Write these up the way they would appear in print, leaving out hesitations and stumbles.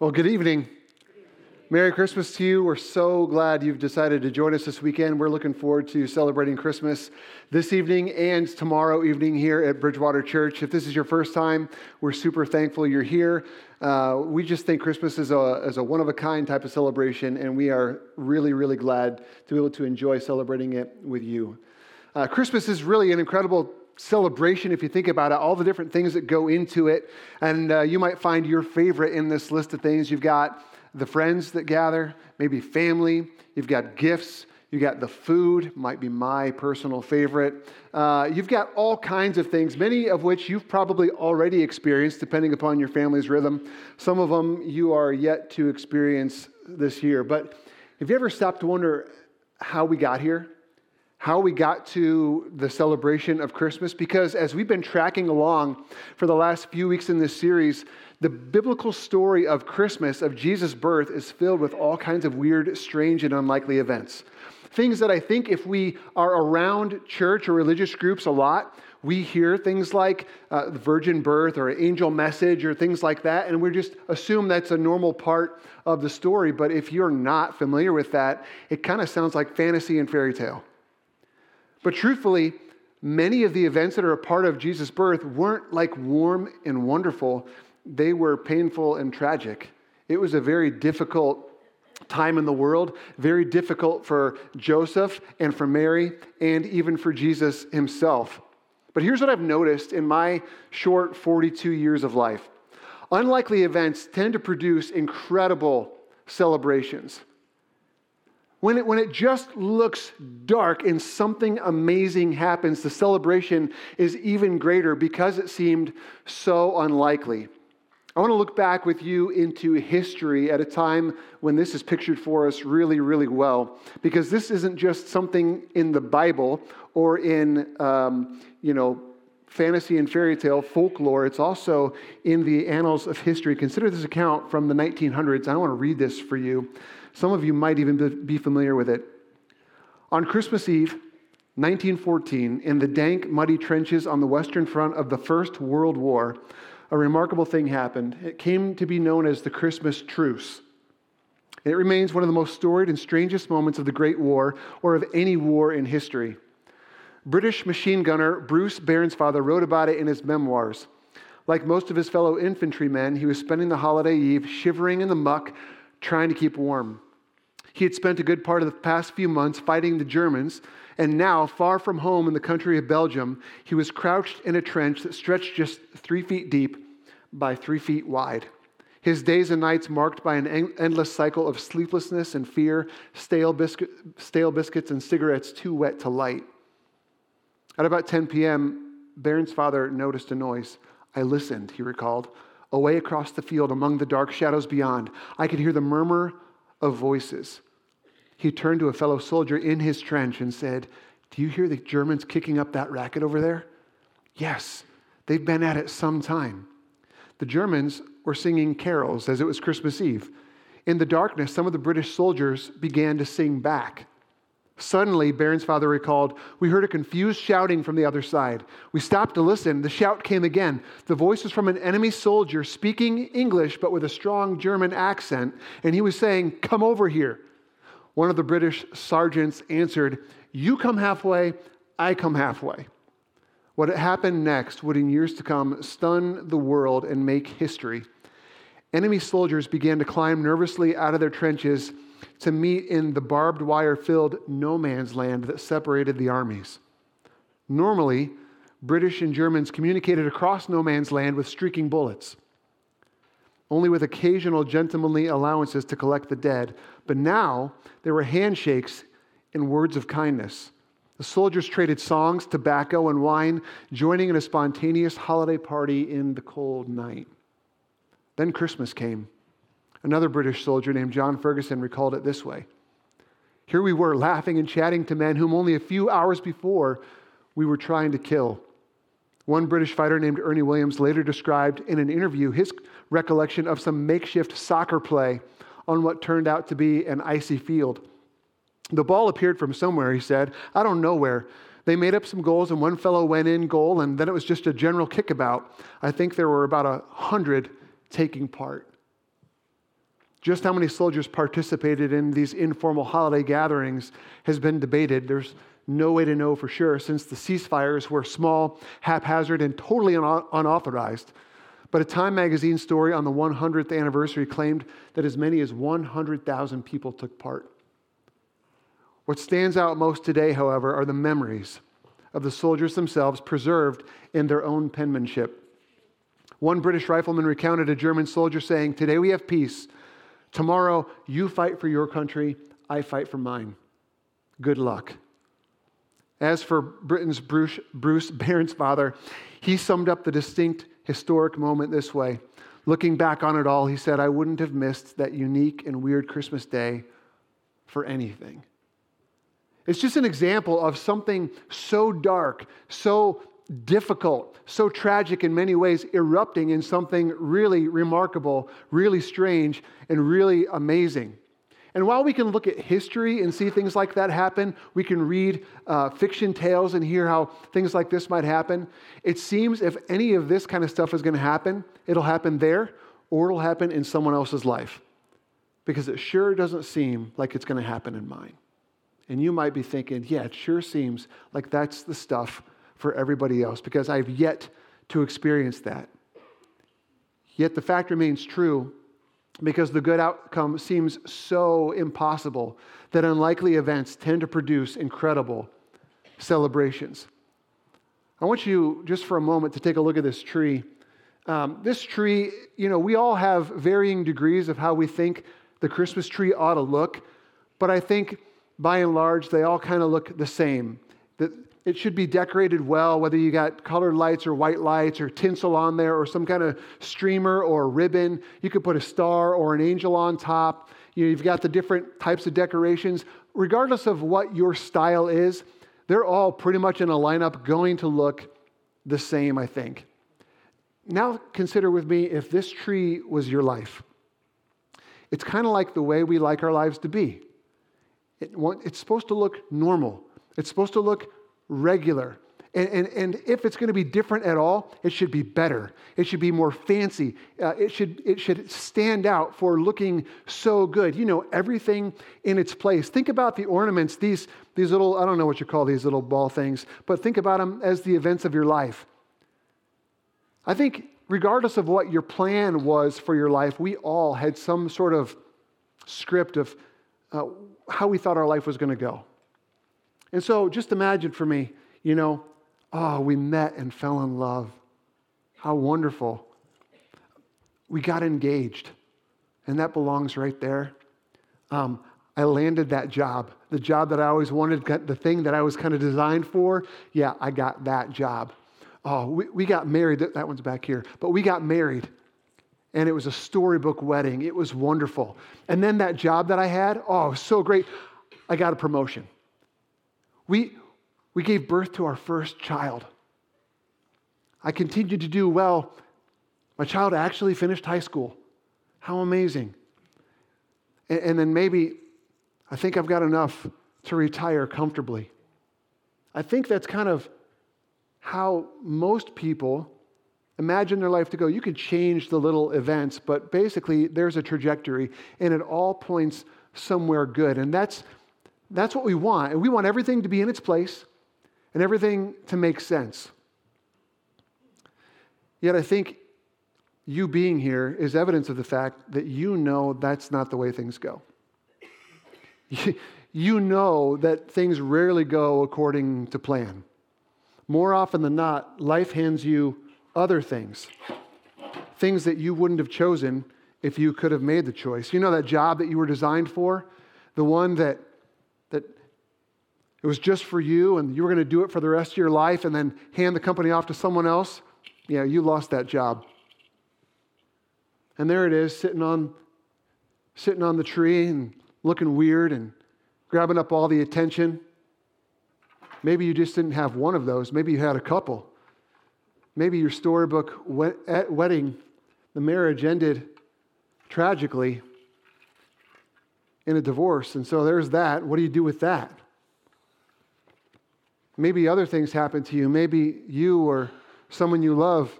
Well, good evening. Merry Christmas to you. We're so glad you've decided to join us this weekend. We're looking forward to celebrating Christmas this evening and tomorrow evening here at Bridgewater Church. If this is your first time, we're super thankful you're here. We just think Christmas is a one-of-a-kind type of celebration, and we are really, really glad to be able to enjoy celebrating it with you. Christmas is really an incredible celebration, if you think about it, all the different things that go into it. And you might find your favorite in this list of things. You've got the friends that gather, maybe family. You've got gifts. You've got the food, might be my personal favorite. You've got all kinds of things, many of which you've probably already experienced, depending upon your family's rhythm. Some of them you are yet to experience this year. But have you ever stopped to wonder how we got here? How we got to the celebration of Christmas? Because as we've been tracking along for the last few weeks in this series, the biblical story of Christmas, of Jesus' birth, is filled with all kinds of weird, strange, and unlikely events. Things that I think if we are around church or religious groups a lot, we hear things like the virgin birth or an angel message or things like that, and we just assume that's a normal part of the story. But if you're not familiar with that, it kind of sounds like fantasy and fairy tale. But truthfully, many of the events that are a part of Jesus' birth weren't like warm and wonderful. They were painful and tragic. It was a very difficult time in the world, very difficult for Joseph and for Mary and even for Jesus himself. But here's what I've noticed in my short 42 years of life. Unlikely events tend to produce incredible celebrations. When it just looks dark and something amazing happens, the celebration is even greater because it seemed so unlikely. I want to look back with you into history at a time when this is pictured for us really, really well, because this isn't just something in the Bible or in, fantasy and fairy tale folklore. It's also in the annals of history. Consider this account from the 1900s. I want to read this for you. Some of you might even be familiar with it. On Christmas Eve, 1914, in the dank, muddy trenches on the western front of the First World War, a remarkable thing happened. It came to be known as the Christmas Truce. It remains one of the most storied and strangest moments of the Great War, or of any war in history. British machine gunner Bruce Barron's father wrote about it in his memoirs. Like most of his fellow infantrymen, he was spending the holiday eve shivering in the muck, trying to keep warm. He had spent a good part of the past few months fighting the Germans, and now, far from home in the country of Belgium, he was crouched in a trench that stretched just 3 feet deep by 3 feet wide. His days and nights marked by an endless cycle of sleeplessness and fear, stale biscuits and cigarettes too wet to light. At about 10 p.m., Barron's father noticed a noise. "I listened," he recalled. Away across the field, among the dark shadows beyond, I could hear the murmur of voices. He turned to a fellow soldier in his trench and said, "Do you hear the Germans kicking up that racket over there?" "Yes, they've been at it some time." The Germans were singing carols as it was Christmas Eve. In the darkness, some of the British soldiers began to sing back. Suddenly, Barron's father recalled, "We heard a confused shouting from the other side. We stopped to listen. The shout came again. The voice was from an enemy soldier speaking English, but with a strong German accent, and he was saying, 'Come over here.' One of the British sergeants answered, 'You come halfway, I come halfway.'" What happened next would, in years to come, stun the world and make history. Enemy soldiers began to climb nervously out of their trenches to meet in the barbed wire-filled no-man's land that separated the armies. Normally, British and Germans communicated across no-man's land with streaking bullets, only with occasional gentlemanly allowances to collect the dead. But now, there were handshakes and words of kindness. The soldiers traded songs, tobacco, and wine, joining in a spontaneous holiday party in the cold night. Then Christmas came. Another British soldier named John Ferguson recalled it this way: "Here we were laughing and chatting to men whom only a few hours before we were trying to kill." One British fighter named Ernie Williams later described in an interview his recollection of some makeshift soccer play on what turned out to be an icy field. "The ball appeared from somewhere," he said. "I don't know where. They made up some goals and one fellow went in goal and then it was just a general kickabout. I think there were about 100 taking part." Just how many soldiers participated in these informal holiday gatherings has been debated. There's no way to know for sure since the ceasefires were small, haphazard, and totally unauthorized. But a Time magazine story on the 100th anniversary claimed that as many as 100,000 people took part. What stands out most today, however, are the memories of the soldiers themselves preserved in their own penmanship. One British rifleman recounted a German soldier saying, "Today we have peace. Tomorrow you fight for your country, I fight for mine. Good luck." As for Britain's Bruce Barron's father, he summed up the distinct historic moment this way. Looking back on it all, he said, "I wouldn't have missed that unique and weird Christmas day for anything." It's just an example of something so dark, so difficult, so tragic in many ways, erupting in something really remarkable, really strange, and really amazing. And while we can look at history and see things like that happen, we can read fiction tales and hear how things like this might happen. It seems if any of this kind of stuff is going to happen, it'll happen there or it'll happen in someone else's life, because it sure doesn't seem like it's going to happen in mine. And you might be thinking, yeah, it sure seems like that's the stuff for everybody else, because I've yet to experience that. Yet the fact remains true, because the good outcome seems so impossible that unlikely events tend to produce incredible celebrations. I want you just for a moment to take a look at this tree. This tree, you know, we all have varying degrees of how we think the Christmas tree ought to look, but I think by and large, they all kind of look the same. That it should be decorated well, whether you got colored lights or white lights or tinsel on there or some kind of streamer or ribbon. You could put a star or an angel on top. You know, you've got the different types of decorations. Regardless of what your style is, they're all pretty much in a lineup going to look the same, I think. Now consider with me if this tree was your life. It's kind of like the way we like our lives to be. It's supposed to look normal. It's supposed to look regular. And if it's going to be different at all, it should be better. It should be more fancy. It should stand out for looking so good. You know, everything in its place. Think about the ornaments, these little, I don't know what you call these little ball things, but think about them as the events of your life. I think regardless of what your plan was for your life, we all had some sort of script of how we thought our life was going to go. And so just imagine for me, you know, oh, we met and fell in love. How wonderful. We got engaged, and that belongs right there. I landed that job, the job that I always wanted, the thing that I was kind of designed for. Yeah, I got that job. Oh, we got married. That one's back here. But we got married, and it was a storybook wedding. It was wonderful. And then that job that I had, oh, so great. I got a promotion. We gave birth to our first child. I continued to do well. My child actually finished high school. How amazing. And then maybe I think I've got enough to retire comfortably. I think that's kind of how most people imagine their life to go. You could change the little events, but basically there's a trajectory and it all points somewhere good. And that's what we want. And we want everything to be in its place and everything to make sense. Yet I think you being here is evidence of the fact that you know that's not the way things go. You know that things rarely go according to plan. More often than not, life hands you other things that you wouldn't have chosen if you could have made the choice. You know that job that you were designed for, the one that it was just for you and you were going to do it for the rest of your life and then hand the company off to someone else? Yeah, you lost that job. And there it is, sitting on the tree and looking weird and grabbing up all the attention. Maybe you just didn't have one of those. Maybe you had a couple. Maybe your storybook wedding, the marriage ended tragically in a divorce. And so there's that. What do you do with that? Maybe other things happen to you. Maybe you or someone you love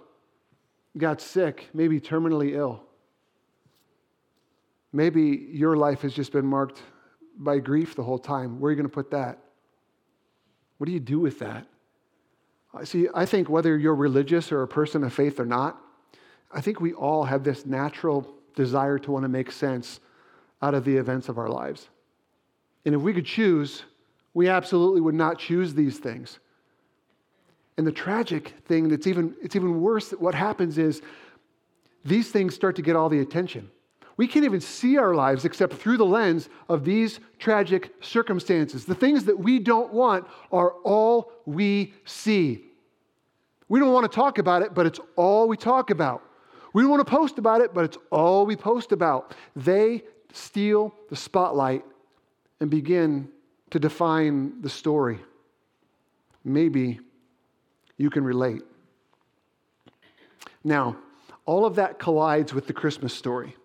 got sick, maybe terminally ill. Maybe your life has just been marked by grief the whole time. Where are you going to put that? What do you do with that? See, I think whether you're religious or a person of faith or not, I think we all have this natural desire to want to make sense out of the events of our lives. And if we could choose, we absolutely would not choose these things. And the tragic thing that's even worse, what happens is these things start to get all the attention. We can't even see our lives except through the lens of these tragic circumstances. The things that we don't want are all we see. We don't want to talk about it, but it's all we talk about. We don't want to post about it, but it's all we post about. They steal the spotlight and begin to define the story. Maybe you can relate. Now, all of that collides with the Christmas story,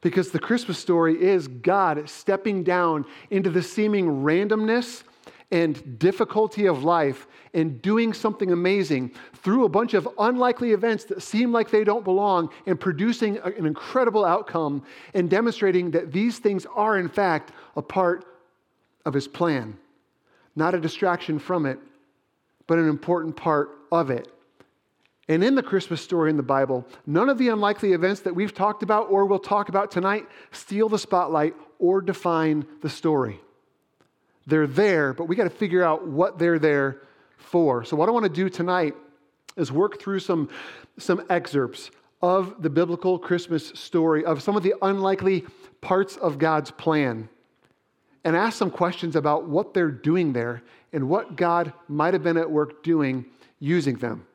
because the Christmas story is God stepping down into the seeming randomness and difficulty of life and doing something amazing through a bunch of unlikely events that seem like they don't belong and producing an incredible outcome and demonstrating that these things are, in fact, a part of his plan. Not a distraction from it, but an important part of it. And in the Christmas story in the Bible, none of the unlikely events that we've talked about or will talk about tonight steal the spotlight or define the story. They're there, but we got to figure out what they're there for. So what I want to do tonight is work through some excerpts of the biblical Christmas story, of some of the unlikely parts of God's plan, and ask some questions about what they're doing there and what God might have been at work doing using them.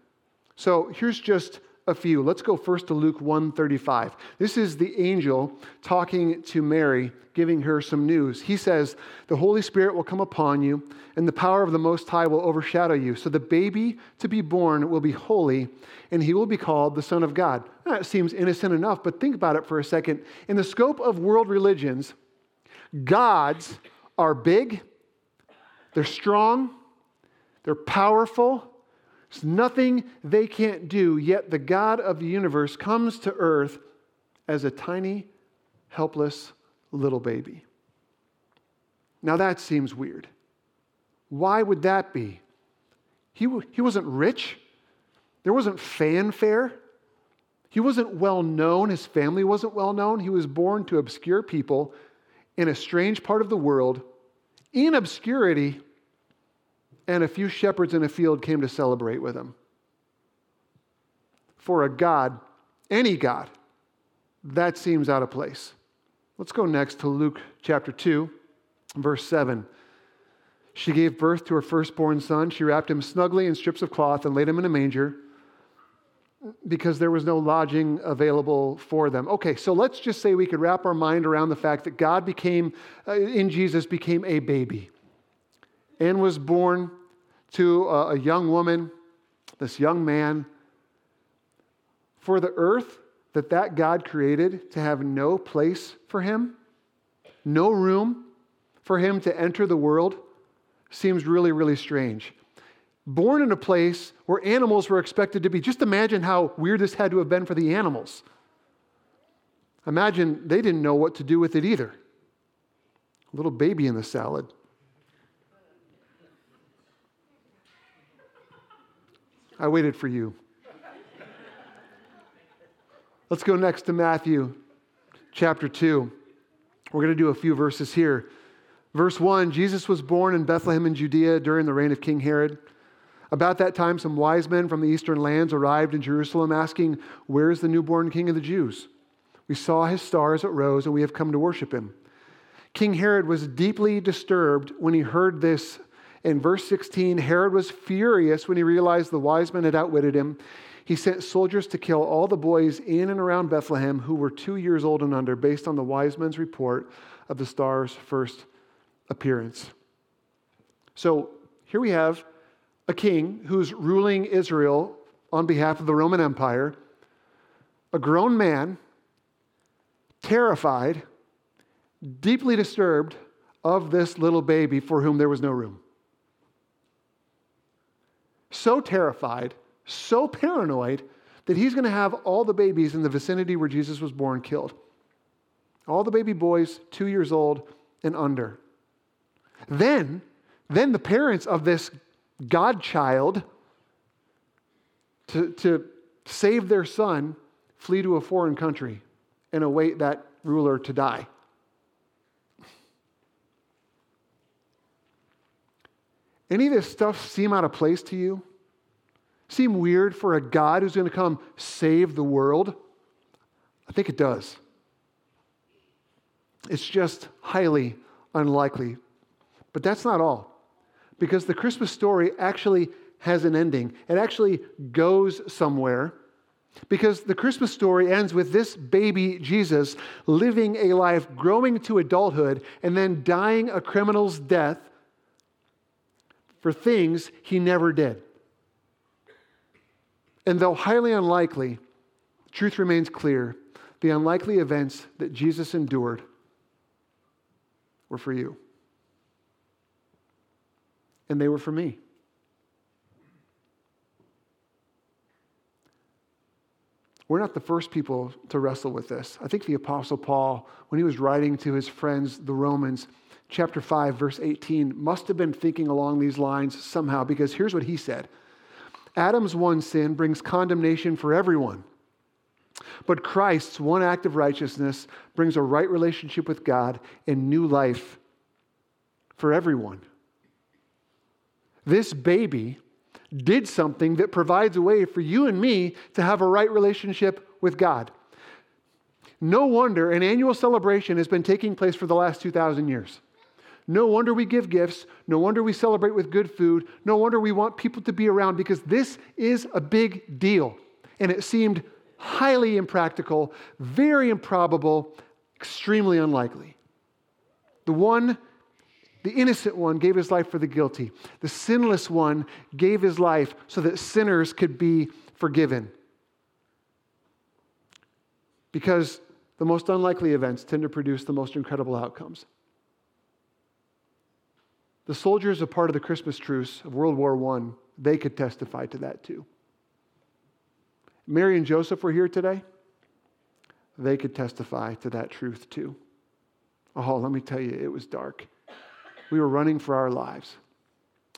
So here's just a few. Let's go first to Luke 1:35. This is the angel talking to Mary, giving her some news. He says, "The Holy Spirit will come upon you, and the power of the Most High will overshadow you. So the baby to be born will be holy, and he will be called the Son of God." That seems innocent enough, but think about it for a second. In the scope of world religions, gods are big, they're strong, they're powerful. There's nothing they can't do, yet the God of the universe comes to earth as a tiny, helpless little baby. Now that seems weird. Why would that be? He wasn't rich. There wasn't fanfare. He wasn't well known. His family wasn't well known. He was born to obscure people in a strange part of the world, in obscurity, and a few shepherds in a field came to celebrate with him. For a God, any God, that seems out of place. Let's go next to Luke chapter 2, verse 7. She gave birth to her firstborn son. She wrapped him snugly in strips of cloth and laid him in a manger because there was no lodging available for them. Okay, so let's just say we could wrap our mind around the fact that God in Jesus became a baby, and was born to a young woman, this young man, for the earth that God created to have no place for him, no room for him to enter the world, seems really, really strange. Born in a place where animals were expected to be. Just imagine how weird this had to have been for the animals. Imagine they didn't know what to do with it either. A little baby in the salad. I waited for you. Let's go next to Matthew chapter 2. We're going to do a few verses here. Verse 1, Jesus was born in Bethlehem in Judea during the reign of King Herod. About that time, some wise men from the eastern lands arrived in Jerusalem asking, "Where is the newborn king of the Jews? We saw his star as it rose, and we have come to worship him." King Herod was deeply disturbed when he heard this. In verse 16, Herod was furious when he realized the wise men had outwitted him. He sent soldiers to kill all the boys in and around Bethlehem who were 2 years old and under, based on the wise men's report of the star's first appearance. So here we have a king who's ruling Israel on behalf of the Roman Empire, a grown man, terrified, deeply disturbed of this little baby for whom there was no room. So terrified, so paranoid, that he's going to have all the babies in the vicinity where Jesus was born killed. All the baby boys, 2 years old and under. Then the parents of this godchild, to save their son, flee to a foreign country and await that ruler to die. Any of this stuff seem out of place to you? Seem weird for a God who's going to come save the world? I think it does. It's just highly unlikely. But that's not all. Because the Christmas story actually has an ending. It actually goes somewhere. Because the Christmas story ends with this baby Jesus living a life, growing to adulthood, and then dying a criminal's death for things he never did. And though highly unlikely, truth remains clear. The unlikely events that Jesus endured were for you. And they were for me. We're not the first people to wrestle with this. I think the Apostle Paul, when he was writing to his friends, the Romans, chapter 5, verse 18, must have been thinking along these lines somehow, because here's what he said. Adam's one sin brings condemnation for everyone. But Christ's one act of righteousness brings a right relationship with God and new life for everyone. This baby did something that provides a way for you and me to have a right relationship with God. No wonder an annual celebration has been taking place for the last 2,000 years. No wonder we give gifts. No wonder we celebrate with good food. No wonder we want people to be around, because this is a big deal. And it seemed highly impractical, very improbable, extremely unlikely. The innocent one gave his life for the guilty. The sinless one gave his life so that sinners could be forgiven. Because the most unlikely events tend to produce the most incredible outcomes. The soldiers a part of the Christmas truce of World War I, they could testify to that too. Mary and Joseph were here today. They could testify to that truth too. Oh, let me tell you, it was dark. We were running for our lives.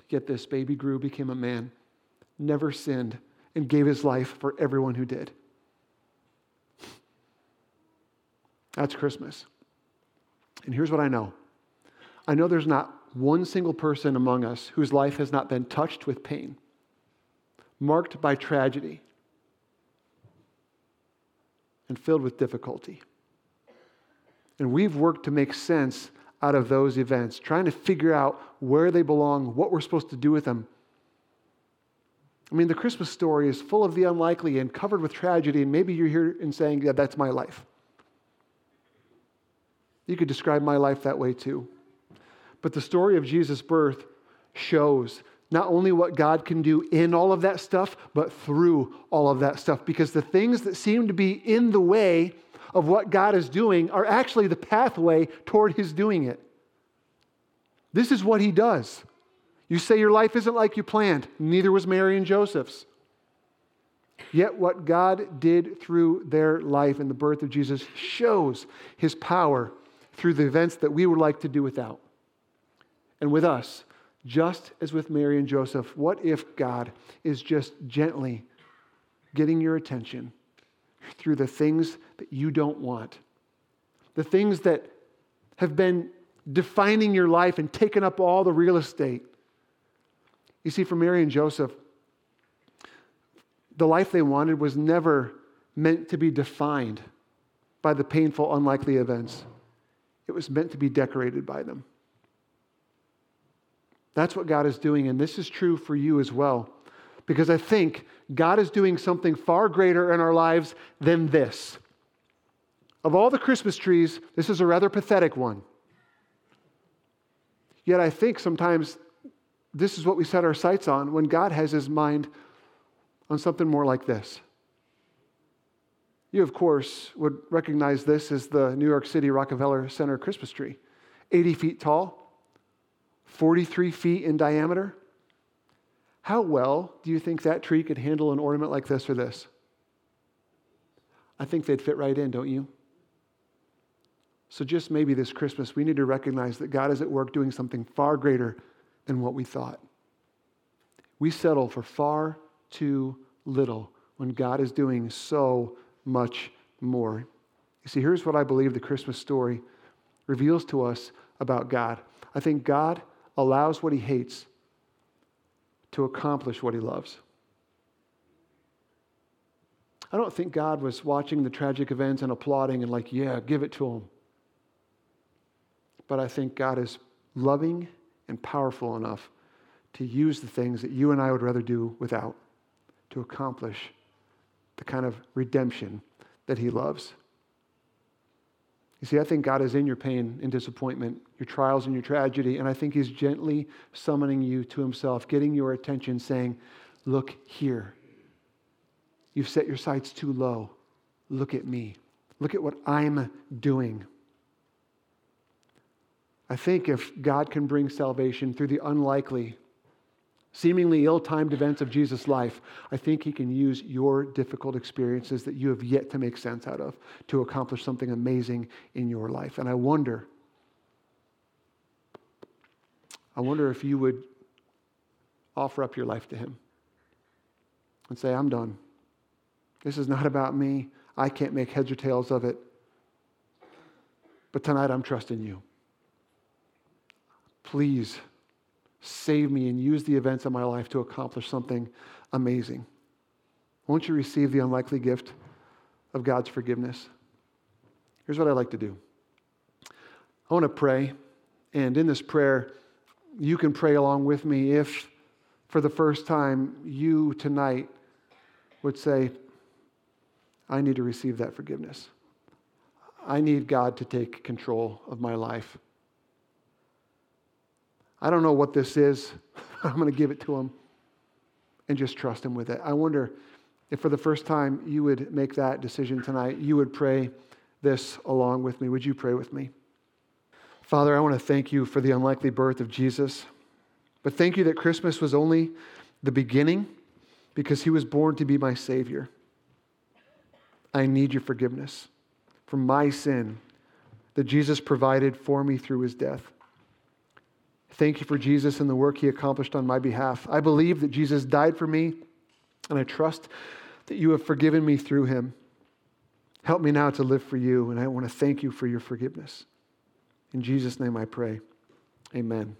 Yet this baby grew, became a man, never sinned, and gave his life for everyone who did. That's Christmas. And here's what I know. I know there's not one single person among us whose life has not been touched with pain, marked by tragedy, and filled with difficulty. And we've worked to make sense out of those events, trying to figure out where they belong, what we're supposed to do with them. I mean, the Christmas story is full of the unlikely and covered with tragedy, and maybe you're here and saying, yeah, that's my life. You could describe my life that way too. But the story of Jesus' birth shows not only what God can do in all of that stuff, but through all of that stuff, because the things that seem to be in the way of what God is doing are actually the pathway toward his doing it. This is what he does. You say your life isn't like you planned. Neither was Mary and Joseph's. Yet what God did through their life and the birth of Jesus shows his power through the events that we would like to do without. And with us, just as with Mary and Joseph, what if God is just gently getting your attention through the things that you don't want, the things that have been defining your life and taken up all the real estate? You see, for Mary and Joseph, the life they wanted was never meant to be defined by the painful, unlikely events. It was meant to be decorated by them. That's what God is doing, and this is true for you as well, because I think God is doing something far greater in our lives than this. Of all the Christmas trees, this is a rather pathetic one. Yet I think sometimes this is what we set our sights on when God has his mind on something more like this. You, of course, would recognize this as the New York City Rockefeller Center Christmas tree. 80 feet tall, 43 feet in diameter. How well do you think that tree could handle an ornament like this or this? I think they'd fit right in, don't you? So just maybe this Christmas, we need to recognize that God is at work doing something far greater than what we thought. We settle for far too little when God is doing so much more. You see, here's what I believe the Christmas story reveals to us about God. I think God allows what he hates to accomplish what he loves. I don't think God was watching the tragic events and applauding and like, yeah, give it to him. But I think God is loving and powerful enough to use the things that you and I would rather do without to accomplish the kind of redemption that he loves. You see, I think God is in your pain and disappointment, your trials and your tragedy, and I think he's gently summoning you to himself, getting your attention, saying, look here. You've set your sights too low. Look at me. Look at what I'm doing. I think if God can bring salvation through the unlikely, seemingly ill-timed events of Jesus' life, I think he can use your difficult experiences that you have yet to make sense out of to accomplish something amazing in your life. And I wonder if you would offer up your life to him and say, I'm done. This is not about me. I can't make heads or tails of it. But tonight I'm trusting you. Please save me and use the events of my life to accomplish something amazing. Won't you receive the unlikely gift of God's forgiveness? Here's what I like to do. I want to pray, and in this prayer, you can pray along with me if, for the first time, you tonight would say, I need to receive that forgiveness. I need God to take control of my life. I don't know what this is. I'm going to give it to him and just trust him with it. I wonder if for the first time you would make that decision tonight, you would pray this along with me. Would you pray with me? Father, I want to thank you for the unlikely birth of Jesus, but thank you that Christmas was only the beginning because he was born to be my Savior. I need your forgiveness for my sin that Jesus provided for me through his death. Thank you for Jesus and the work he accomplished on my behalf. I believe that Jesus died for me, and I trust that you have forgiven me through him. Help me now to live for you, and I want to thank you for your forgiveness. In Jesus' name I pray. Amen.